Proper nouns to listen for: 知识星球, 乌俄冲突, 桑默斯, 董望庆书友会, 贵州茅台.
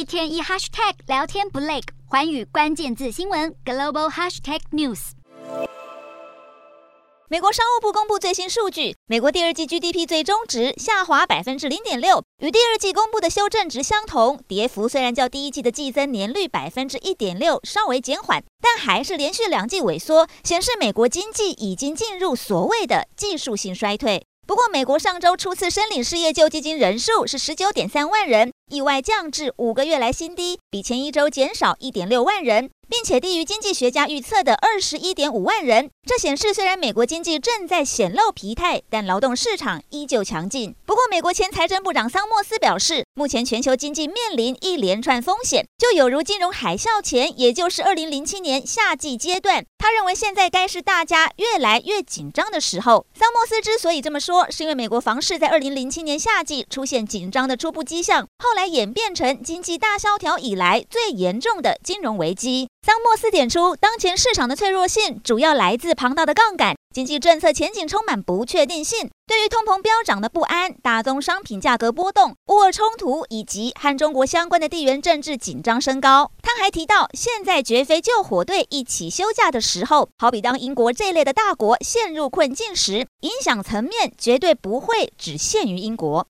一天一#聊天不累，寰宇关键字新闻 #Global##News。美国商务部公布最新数据，美国第二季 GDP 最终值下滑 0.6%， 与第二季公布的修正值相同，跌幅虽然较第一季的季增年率 1.6% 稍微减缓，但还是连续2季萎缩，显示美国经济已经进入所谓的技术性衰退。不过，美国上周初次申领失业救济金人数是 19.3 万人，意外降至5个月来新低，比前1周减少 1.6 万人，并且低于经济学家预测的 21.5 万人。这显示虽然美国经济正在显露疲态，但劳动市场依旧强劲。不过，美国前财政部长桑默斯表示，目前全球经济面临一连串风险，就有如金融海啸前，也就是2007年夏季阶段。他认为现在该是大家越来越紧张的时候。桑默斯之所以这么说，是因为美国房市在2007年夏季出现紧张的初步迹象，后来演变成经济大萧条以来最严重的金融危机。桑默斯点出，当前市场的脆弱性主要来自庞大的杠杆，经济政策前景充满不确定性，对于通膨飙涨的不安、大宗商品价格波动、乌俄冲突以及和中国相关的地缘政治紧张升高。他还提到，现在绝非救火队一起休假的时候，好比当英国这类的大国陷入困境时，影响层面绝对不会只限于英国。